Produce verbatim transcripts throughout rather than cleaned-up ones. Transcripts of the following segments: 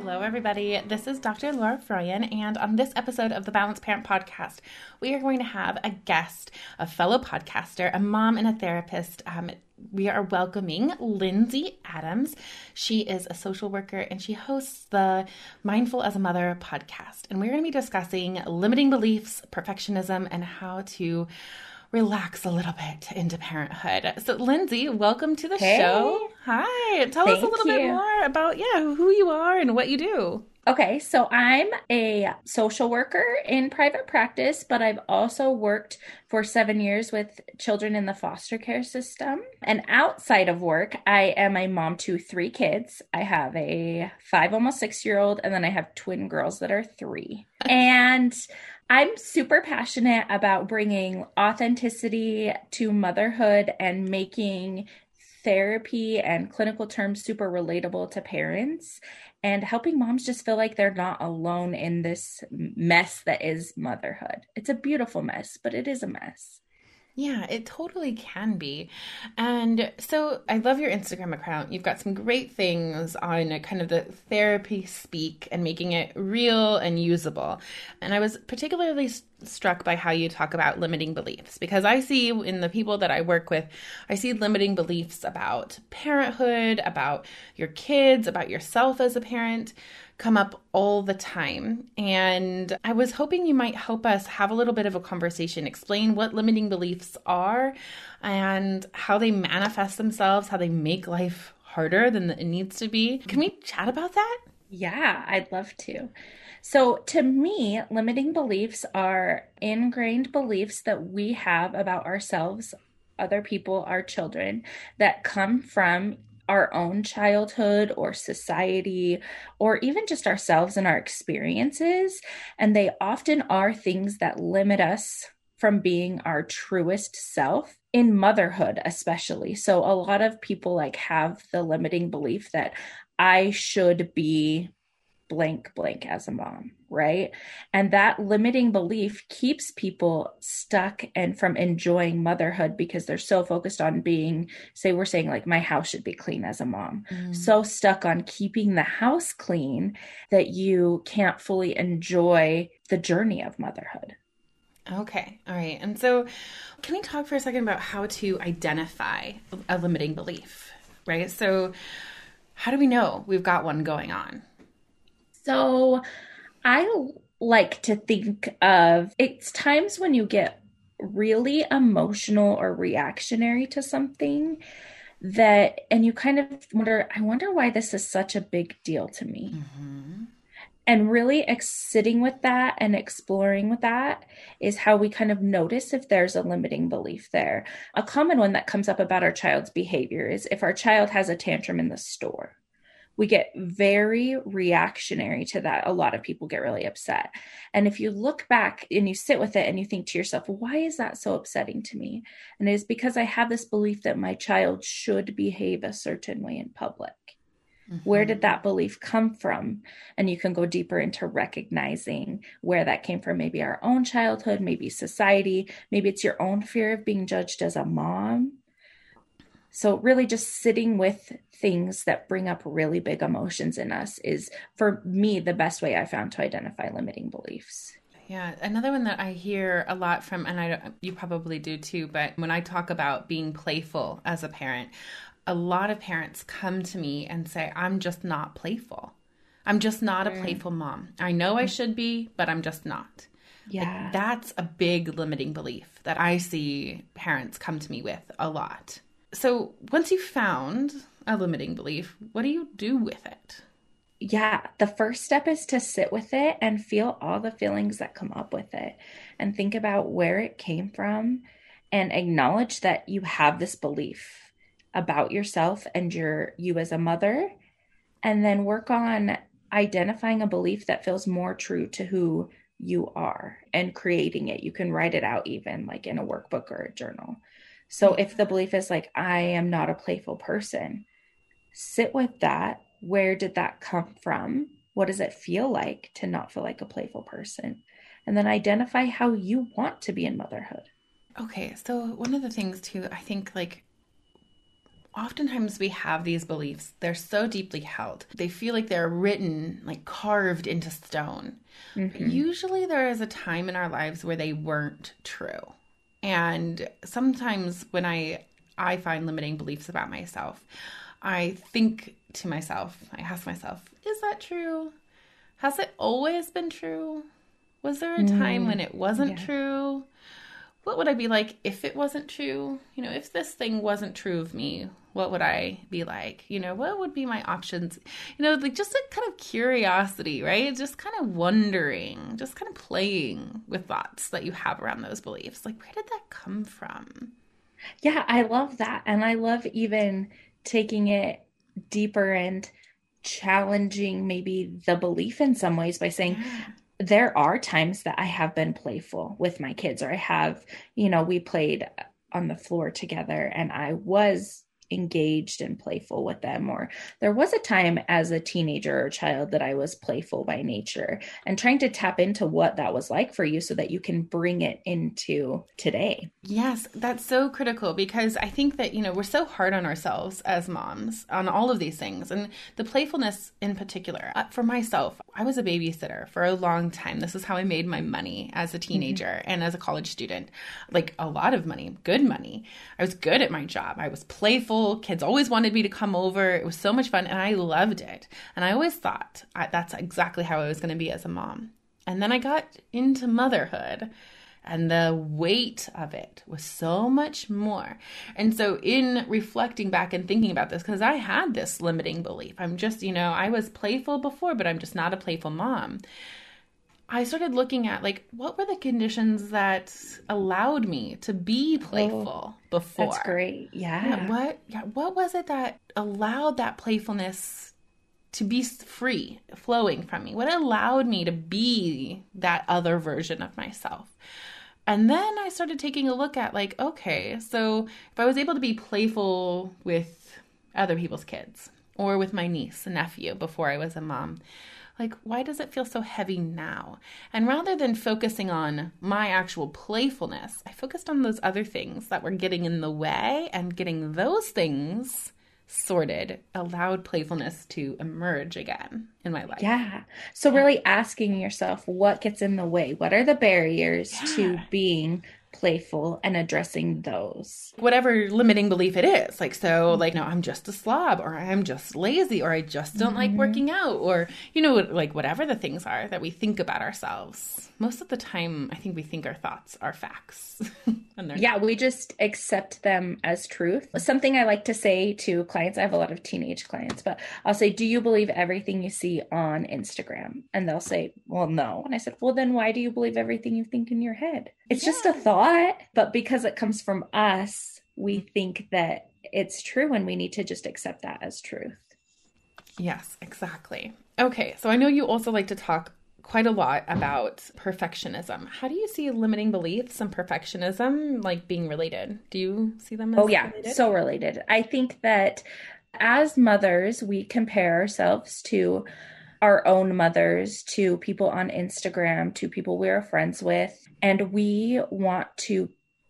Hello, everybody. This is Doctor Laura Froyen, and on this episode of the Balanced Parent Podcast, we are going to have a guest, a fellow podcaster, a mom, and a therapist. Um, we are welcoming Lindsay Adams. She is a social worker, and she hosts the Mindful as a Mother podcast, and we're going to be discussing limiting beliefs, perfectionism, and how to relax a little bit into parenthood. So Lindsay, welcome to the hey. show. Hi. Tell Thank us a little you. bit more about, yeah, who you are and what you do. Okay. So I'm a social worker in private practice, but I've also worked for seven years with children in the foster care system. And outside of work, I am a mom to three kids. I have a five, almost six-year-old, and then I have twin girls that are three. And I'm super passionate about bringing authenticity to motherhood and making therapy and clinical terms super relatable to parents and helping moms just feel like they're not alone in this mess that is motherhood. It's a beautiful mess, but it is a mess. Yeah, it totally can be. And so I love your Instagram account. You've got some great things on kind of the therapy speak and making it real and usable. And I was particularly struck by how you talk about limiting beliefs, because I see in the people that I work with, I see limiting beliefs about parenthood, about your kids, about yourself as a parent, come up all the time. And I was hoping you might help us have a little bit of a conversation, explain what limiting beliefs are and how they manifest themselves, how they make life harder than it needs to be. Can we chat about that? Yeah, I'd love to. So to me, limiting beliefs are ingrained beliefs that we have about ourselves, other people, our children, that come from our own childhood or society, or even just ourselves and our experiences. And they often are things that limit us from being our truest self in motherhood, especially. So a lot of people like have the limiting belief that I should be blank blank as a mom, right? And that limiting belief keeps people stuck and from enjoying motherhood because they're so focused on being, say we're saying like my house should be clean as a mom, mm. so stuck on keeping the house clean that you can't fully enjoy the journey of motherhood. Okay. All right. And so can we talk for a second about how to identify a limiting belief, right? So how do we know we've got one going on? So I like to think of it's times when you get really emotional or reactionary to something that, and you kind of wonder, I wonder why this is such a big deal to me. Mm-hmm. And really ex- sitting with that and exploring with that is how we kind of notice if there's a limiting belief there. A common one that comes up about our child's behavior is if our child has a tantrum in the store. We get very reactionary to that. A lot of people get really upset. And if you look back and you sit with it and you think to yourself, why is that so upsetting to me? And it's because I have this belief that my child should behave a certain way in public. Mm-hmm. Where did that belief come from? And you can go deeper into recognizing where that came from. Maybe our own childhood, maybe society, maybe it's your own fear of being judged as a mom. So really just sitting with things that bring up really big emotions in us is, for me, the best way I found to identify limiting beliefs. Yeah. Another one that I hear a lot from, and I don't, you probably do too, but when I talk about being playful as a parent, a lot of parents come to me and say, I'm just not playful. I'm just not a playful mom. I know I should be, but I'm just not. Yeah. Like, that's a big limiting belief that I see parents come to me with a lot. So once you've found a limiting belief, what do you do with it? Yeah, the first step is to sit with it and feel all the feelings that come up with it and think about where it came from and acknowledge that you have this belief about yourself and your you as a mother, and then work on identifying a belief that feels more true to who you are and creating it. You can write it out even like in a workbook or a journal. So if the belief is like, I am not a playful person, sit with that. Where did that come from? What does it feel like to not feel like a playful person? And then identify how you want to be in motherhood. Okay. So one of the things too, I think like oftentimes we have these beliefs. They're so deeply held. They feel like they're written, like carved into stone. Mm-hmm. But usually there is a time in our lives where they weren't true. And sometimes when I, I find limiting beliefs about myself, I think to myself, I ask myself, is that true? Has it always been true? Was there a time mm, when it wasn't yeah. true? What would I be like if it wasn't true? You know, if this thing wasn't true of me, what would I be like? You know, what would be my options? You know, like just a kind of curiosity, right? Just kind of wondering, just kind of playing with thoughts that you have around those beliefs. Like, where did that come from? Yeah, I love that. And I love even taking it deeper and challenging maybe the belief in some ways by saying, yeah. there are times that I have been playful with my kids, or I have, you know, we played on the floor together and I was engaged and playful with them. Or there was a time as a teenager or child that I was playful by nature, and trying to tap into what that was like for you so that you can bring it into today. Yes, that's so critical, because I think that, you know, we're so hard on ourselves as moms on all of these things, and the playfulness in particular. For myself, I was a babysitter for a long time. This is how I made my money as a teenager mm-hmm. and as a college student, like a lot of money, good money. I was good at my job. I was playful. Kids always wanted me to come over. It was so much fun and I loved it. And I always thought I, that's exactly how I was going to be as a mom. And then I got into motherhood and the weight of it was so much more. And so in reflecting back and thinking about this, because I had this limiting belief, I'm just, you know, I was playful before, but I'm just not a playful mom. I started looking at like, what were the conditions that allowed me to be playful oh, before? That's great. Yeah. yeah what yeah, What was it that allowed that playfulness to be free, flowing from me? What allowed me to be that other version of myself? And then I started taking a look at like, okay, so if I was able to be playful with other people's kids or with my niece and nephew before I was a mom, like, why does it feel so heavy now? And rather than focusing on my actual playfulness, I focused on those other things that were getting in the way, and getting those things sorted allowed playfulness to emerge again in my life. Yeah. So yeah. really asking yourself, what gets in the way? What are the barriers yeah. to being playful, and addressing those, whatever limiting belief it is. Like, so like, no, I'm just a slob, or I'm just lazy, or I just don't mm-hmm. like working out, or, you know, like whatever the things are that we think about ourselves. Most of the time, I think we think our thoughts are facts. and yeah. Not. We just accept them as truth. Something I like to say to clients, I have a lot of teenage clients, but I'll say, do you believe everything you see on Instagram? And they'll say, well, no. And I said, well, then why do you believe everything you think in your head? It's yeah. just a thought. But because it comes from us, we think that it's true, and we need to just accept that as truth. Yes, exactly. Okay. So I know you also like to talk quite a lot about perfectionism. How do you see limiting beliefs and perfectionism like being related? Do you see them as Oh yeah, related? So related. I think that as mothers, we compare ourselves to our own mothers, to people on Instagram, to people we're friends with. And we want to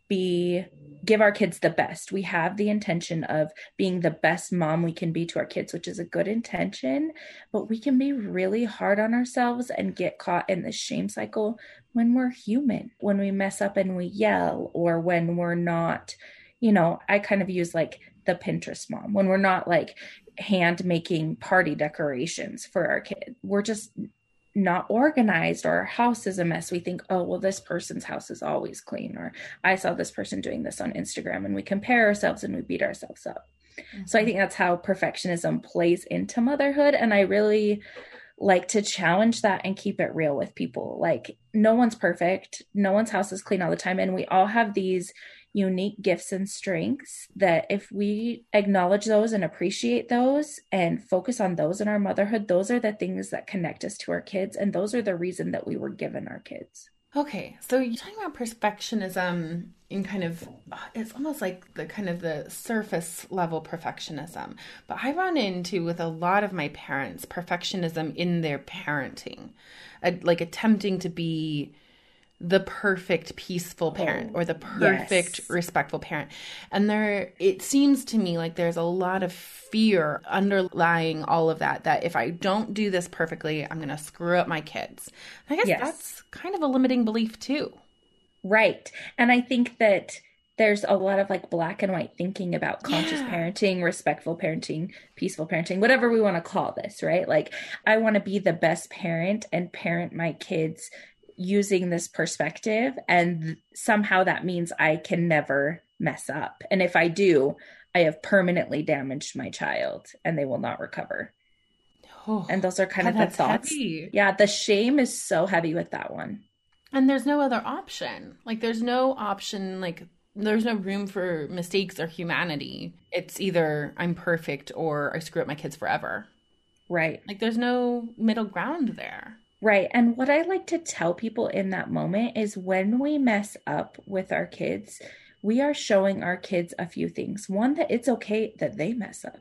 be give our kids the best. We have the intention of being the best mom we can be to our kids, which is a good intention, but we can be really hard on ourselves and get caught in the shame cycle when we're human, when we mess up and we yell, or when we're not, you know, I kind of use like the Pinterest mom, when we're not like hand making party decorations for our kid, we're just not organized, or our house is a mess. We think, oh, well, this person's house is always clean, or I saw this person doing this on Instagram, and we compare ourselves and we beat ourselves up. Mm-hmm. So I think that's how perfectionism plays into motherhood. And I really like to challenge that and keep it real with people. Like, no one's perfect. No one's house is clean all the time. And we all have these unique gifts and strengths that if we acknowledge those and appreciate those and focus on those in our motherhood, those are the things that connect us to our kids. And those are the reason that we were given our kids. Okay. So you're talking about perfectionism in kind of, it's almost like the kind of the surface level perfectionism, but I run into with a lot of my parents, perfectionism in their parenting, like attempting to be the perfect peaceful parent or the perfect yes. respectful parent. And there, it seems to me like there's a lot of fear underlying all of that, that if I don't do this perfectly, I'm going to screw up my kids. I guess yes. that's kind of a limiting belief too. Right. And I think that there's a lot of like black and white thinking about conscious yeah. parenting, respectful parenting, peaceful parenting, whatever we want to call this, right? Like, I want to be the best parent and parent my kids using this perspective. And somehow that means I can never mess up. And if I do, I have permanently damaged my child and they will not recover. Oh, and those are kind of the thoughts. Heavy. Yeah. The shame is so heavy with that one. And there's no other option. Like there's no option, like there's no room for mistakes or humanity. It's either I'm perfect or I screw up my kids forever. Right. Like there's no middle ground there. Right. And what I like to tell people in that moment is when we mess up with our kids, we are showing our kids a few things. One, that it's okay that they mess up.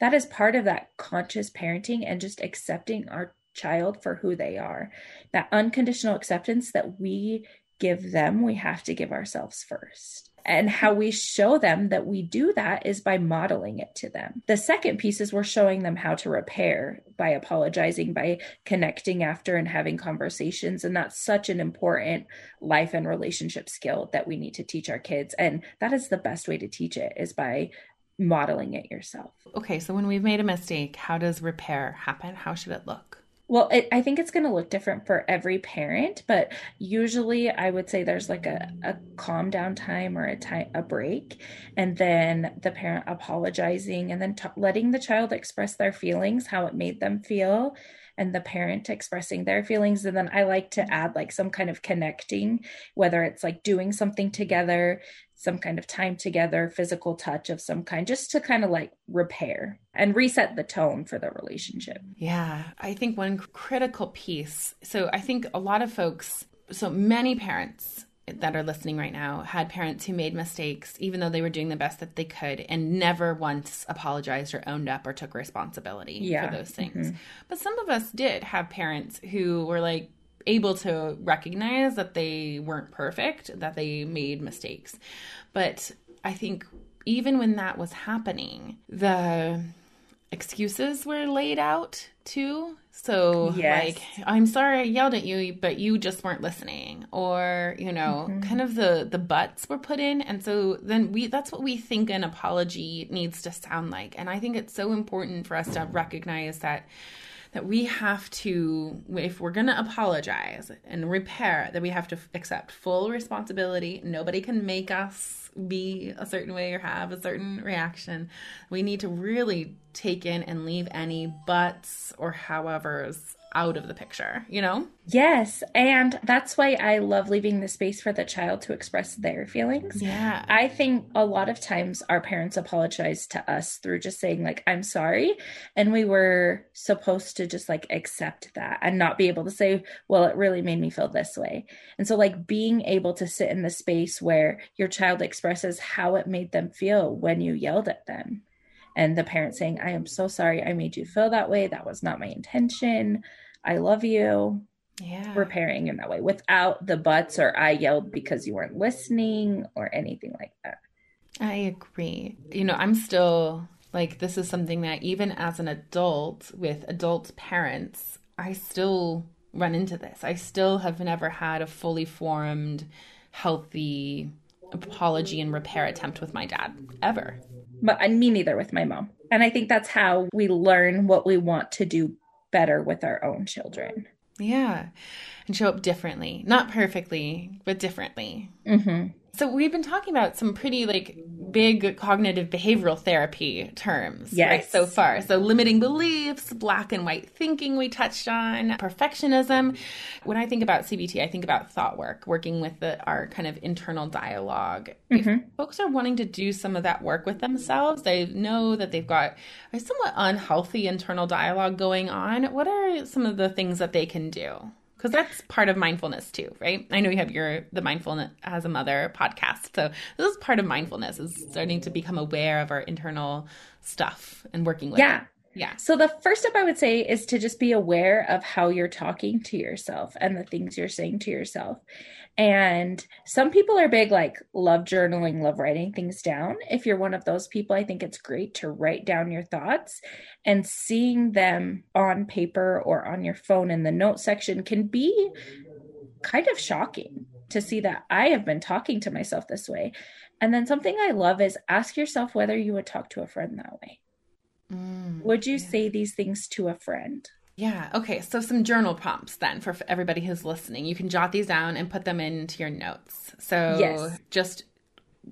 That is part of that conscious parenting and just accepting our child for who they are. That unconditional acceptance that we give them, we have to give ourselves first. And how we show them that we do that is by modeling it to them. The second piece is we're showing them how to repair by apologizing, by connecting after and having conversations. And that's such an important life and relationship skill that we need to teach our kids. And that is the best way to teach it, is by modeling it yourself. Okay. So when we've made a mistake, how does repair happen? How should it look? Well, it, I think it's going to look different for every parent, but usually I would say there's like a, a calm down time or a time, a break, and then the parent apologizing and then t- letting the child express their feelings, how it made them feel, and the parent expressing their feelings. And then I like to add like some kind of connecting, whether it's like doing something together, some kind of time together, physical touch of some kind, just to kind of like repair and reset the tone for the relationship. Yeah. I think one critical piece. So I think a lot of folks, so many parents that are listening right now had parents who made mistakes, even though they were doing the best that they could, and never once apologized or owned up or took responsibility yeah. for those things. Mm-hmm. But some of us did have parents who were like, able to recognize that they weren't perfect, that they made mistakes. But I think even when that was happening, the excuses were laid out too. So yes. like, I'm sorry I yelled at you, but you just weren't listening, or, you know, mm-hmm. kind of the, the buts were put in. And so then we, that's what we think an apology needs to sound like. And I think it's so important for us to recognize that that we have to, if we're going to apologize and repair, that we have to accept full responsibility. Nobody can make us be a certain way or have a certain reaction. We need to really take in and leave any buts or howevers out of the picture, you know? Yes. And that's why I love leaving the space for the child to express their feelings. Yeah. I think a lot of times our parents apologize to us through just saying like, I'm sorry. And we were supposed to just like accept that and not be able to say, well, it really made me feel this way. And so like being able to sit in the space where your child expresses how it made them feel when you yelled at them. And the parent saying, I am so sorry I made you feel that way. That was not my intention. I love you. Yeah. Repairing in that way without the buts or I yelled because you weren't listening or anything like that. I agree. You know, I'm still like, this is something that even as an adult with adult parents, I still run into this. I still have never had a fully formed, healthy apology and repair attempt with my dad ever. But and me neither with my mom. And I think that's how we learn what we want to do better with our own children. Yeah. And show up differently. Not perfectly, but differently. Mm-hmm. So we've been talking about some pretty like big cognitive behavioral therapy terms, yes, right, so far. So limiting beliefs, black and white thinking we touched on, perfectionism. When I think about C B T, I think about thought work, working with the, our kind of internal dialogue. Mm-hmm. If folks are wanting to do some of that work with themselves, they know that they've got a somewhat unhealthy internal dialogue going on. What are some of the things that they can do? Because that's part of mindfulness too, right? I know you have your the Mindful as a Mother podcast. So this is part of mindfulness, is starting to become aware of our internal stuff and working with yeah. it. Yeah. So the first step I would say is to just be aware of how you're talking to yourself and the things you're saying to yourself. And some people are big, like love journaling, love writing things down. If you're one of those people, I think it's great to write down your thoughts, and seeing them on paper or on your phone in the note section can be kind of shocking to see that I have been talking to myself this way. And then something I love is ask yourself whether you would talk to a friend that way. Mm, would you yeah. say these things to a friend? Yeah. Okay. So some journal prompts then for everybody who's listening. You can jot these down and put them into your notes. So yes. just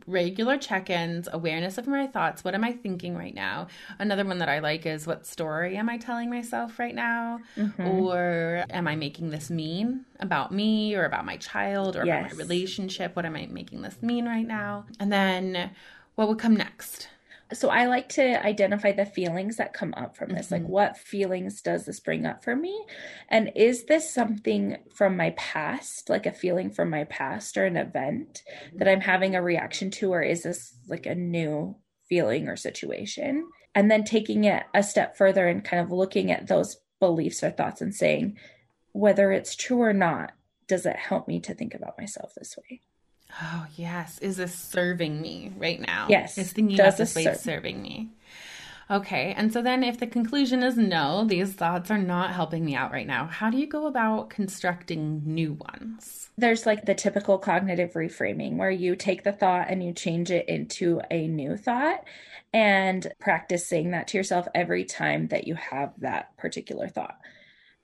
regular check-ins, awareness of my thoughts. What am I thinking right now? Another one that I like is, what story am I telling myself right now? Mm-hmm. Or am I making this mean about me or about my child or yes. about my relationship? What am I making this mean right now? And then what would come next? So I like to identify the feelings that come up from this. Mm-hmm. Like, what feelings does this bring up for me? And is this something from my past, like a feeling from my past or an event that I'm having a reaction to, or is this like a new feeling or situation? And then taking it a step further and kind of looking at those beliefs or thoughts and saying, whether it's true or not, does it help me to think about myself this way? Oh, yes. Is this serving me right now? Yes. Is thinking about this way serving me? Okay. And so then if the conclusion is no, these thoughts are not helping me out right now, how do you go about constructing new ones? There's like the typical cognitive reframing, where you take the thought and you change it into a new thought, and practicing that to yourself every time that you have that particular thought.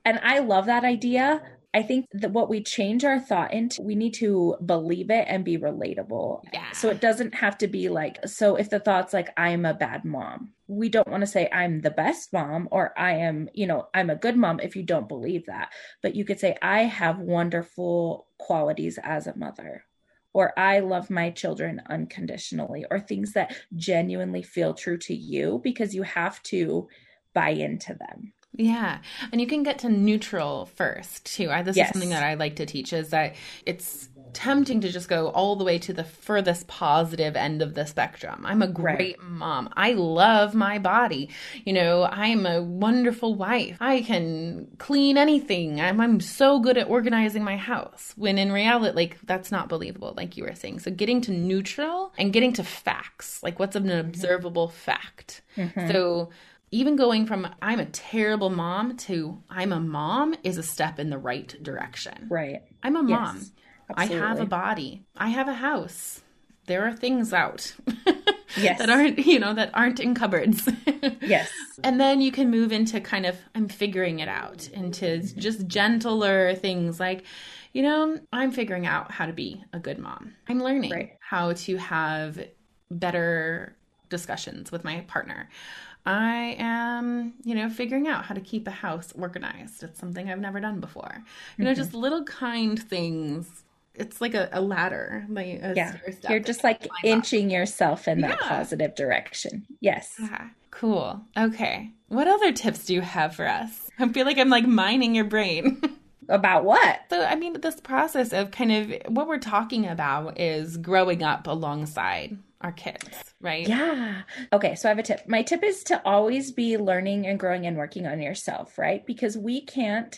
And I love that idea. I think that what we change our thought into, we need to believe it and be relatable. Yeah. So it doesn't have to be like, so if the thought's like, I'm a bad mom, we don't want to say I'm the best mom, or I am, you know, I'm a good mom if you don't believe that. But you could say, I have wonderful qualities as a mother, or I love my children unconditionally, or things that genuinely feel true to you, because you have to buy into them. Yeah. And you can get to neutral first too. I, this yes. is something that I like to teach, is that it's tempting to just go all the way to the furthest positive end of the spectrum. I'm a great right. mom. I love my body. You know, I'm a wonderful wife. I can clean anything. I'm, I'm so good at organizing my house. When in reality, like, that's not believable, like you were saying. So getting to neutral and getting to facts, like what's an mm-hmm. observable fact. Mm-hmm. So even going from I'm a terrible mom to I'm a mom is a step in the right direction. Right. I'm a mom. Yes, I have a body. I have a house. There are things out yes. that aren't, you know, that aren't in cupboards. yes. And then you can move into kind of I'm figuring it out, into just gentler things like, you know, I'm figuring out how to be a good mom. I'm learning right. how to have better discussions with my partner. I am, you know, figuring out how to keep a house organized. It's something I've never done before. You know, mm-hmm. just little kind things. It's like a, a ladder. Like a yeah. stair-step. You're just like inching up. Yourself in yeah. that positive direction. Yes. Yeah. Cool. Okay. What other tips do you have for us? I feel like I'm like mining your brain. About what? So, I mean, this process of kind of what we're talking about is growing up alongside our kids, right? Yeah. Okay. So I have a tip. My tip is to always be learning and growing and working on yourself, right? Because we can't,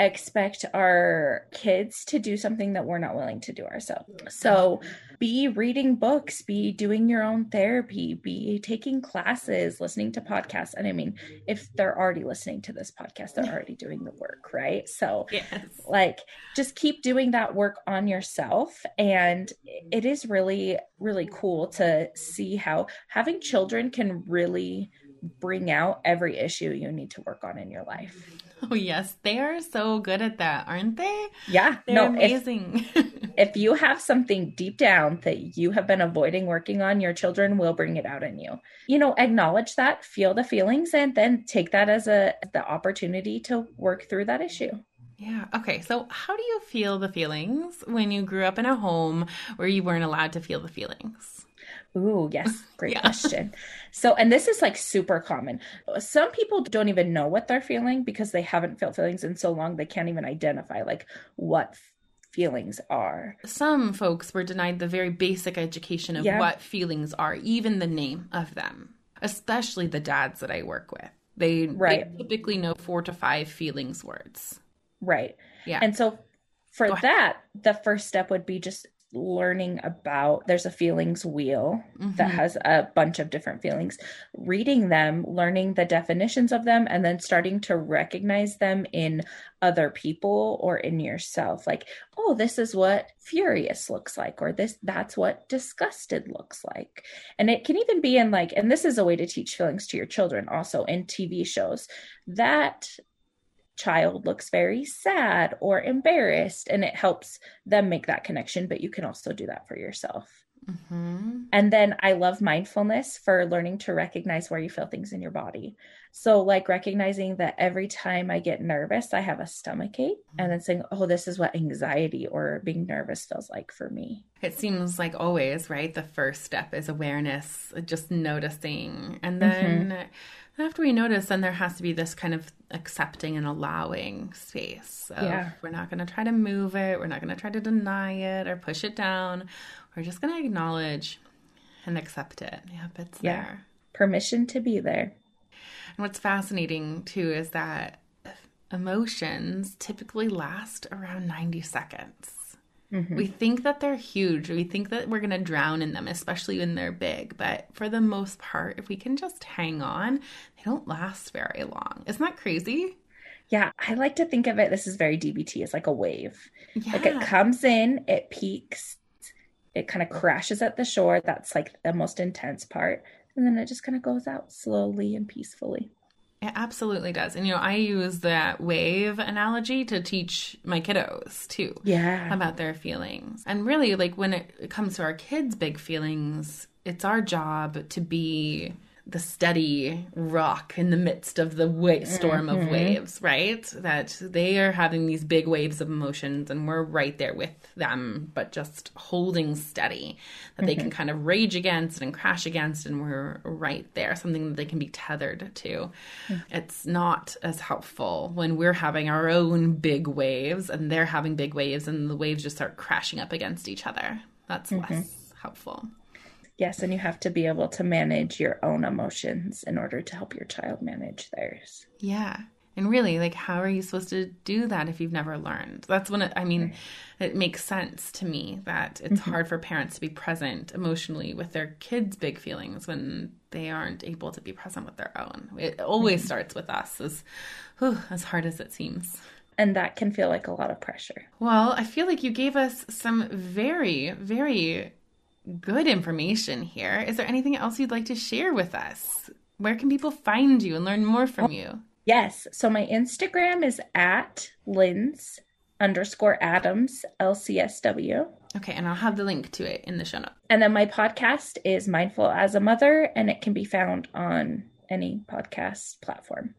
expect our kids to do something that we're not willing to do ourselves. So be reading books, be doing your own therapy, be taking classes, listening to podcasts. And I mean, if they're already listening to this podcast, they're already doing the work, right? So yes. like, just keep doing that work on yourself. And it is really, really cool to see how having children can really bring out every issue you need to work on in your life. Oh yes, they are so good at that, aren't they? Yeah, they're no, amazing. If, if you have something deep down that you have been avoiding working on, your children will bring it out in you. You know, acknowledge that, feel the feelings, and then take that as a the opportunity to work through that issue. Yeah. Okay. So how do you feel the feelings when you grew up in a home where you weren't allowed to feel the feelings? Ooh, yes. Great yeah. question. So, and this is like super common. Some people don't even know what they're feeling because they haven't felt feelings in so long. They can't even identify like what feelings are. Some folks were denied the very basic education of yeah. what feelings are, even the name of them, especially the dads that I work with. They, right. they typically know four to five feelings words. Right. Yeah. And so for that, the first step would be just learning about, there's a feelings wheel mm-hmm. that has a bunch of different feelings, reading them, learning the definitions of them, and then starting to recognize them in other people or in yourself. Like, oh, this is what furious looks like, or this, that's what disgusted looks like. And it can even be in like, and this is a way to teach feelings to your children also in T V shows, that child looks very sad or embarrassed, and it helps them make that connection, but you can also do that for yourself. Mm-hmm. And then I love mindfulness for learning to recognize where you feel things in your body. So like recognizing that every time I get nervous, I have a stomach ache, and then saying, oh, this is what anxiety or being nervous feels like for me. It seems like always, right? The first step is awareness, just noticing. And then mm-hmm. after we notice, then there has to be this kind of accepting and allowing space. Yeah. We're not going to try to move it. We're not going to try to deny it or push it down. We're just going to acknowledge and accept it. Yep, it's yeah. there. Permission to be there. And what's fascinating too is that emotions typically last around ninety seconds. Mm-hmm. We think that they're huge. We think that we're going to drown in them, especially when they're big. But for the most part, if we can just hang on, they don't last very long. Isn't that crazy? Yeah, I like to think of it, this is very D B T, it's like a wave. Yeah. Like it comes in, it peaks, it kind of crashes at the shore. That's like the most intense part. And then it just kind of goes out slowly and peacefully. It absolutely does. And, you know, I use that wave analogy to teach my kiddos, too, yeah, about their feelings. And really, like, when it comes to our kids' big feelings, it's our job to be the steady rock in the midst of the wa- storm mm-hmm. of waves, right? That they are having these big waves of emotions and we're right there with them, but just holding steady, that mm-hmm. they can kind of rage against and crash against, and we're right there, something that they can be tethered to. Mm-hmm. It's not as helpful when we're having our own big waves and they're having big waves and the waves just start crashing up against each other. That's mm-hmm. less helpful. Yes, and you have to be able to manage your own emotions in order to help your child manage theirs. Yeah. And really, like, how are you supposed to do that if you've never learned? That's when, it, I mean, it makes sense to me that it's mm-hmm. hard for parents to be present emotionally with their kids' big feelings when they aren't able to be present with their own. It always mm-hmm. starts with us, as, whew, as hard as it seems. And that can feel like a lot of pressure. Well, I feel like you gave us some very, very... good information here. Is there anything else you'd like to share with us? Where can people find you and learn more from you? Yes. So my Instagram is at Linds underscore Adams L C S W. Okay. And I'll have the link to it in the show notes. And then my podcast is Mindful as a Mother, and it can be found on any podcast platform.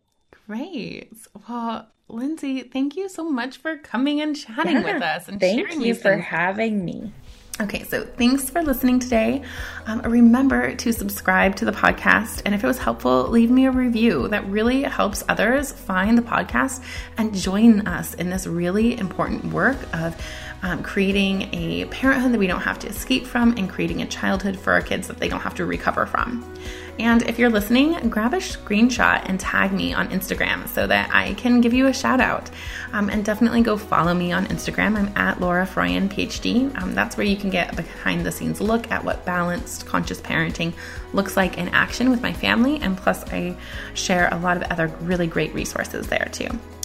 Great. Well, Lindsay, thank you so much for coming and chatting yeah, with us. And thank you for having me. Okay, so thanks for listening today. Um, remember to subscribe to the podcast. And if it was helpful, leave me a review. That really helps others find the podcast and join us in this really important work of um, creating a parenthood that we don't have to escape from, and creating a childhood for our kids that they don't have to recover from. And if you're listening, grab a screenshot and tag me on Instagram so that I can give you a shout out. Um, and definitely go follow me on Instagram. I'm at Laura Froyen, P H D. Um, that's where you can get a behind the scenes look at what balanced, conscious parenting looks like in action with my family. And plus I share a lot of other really great resources there too.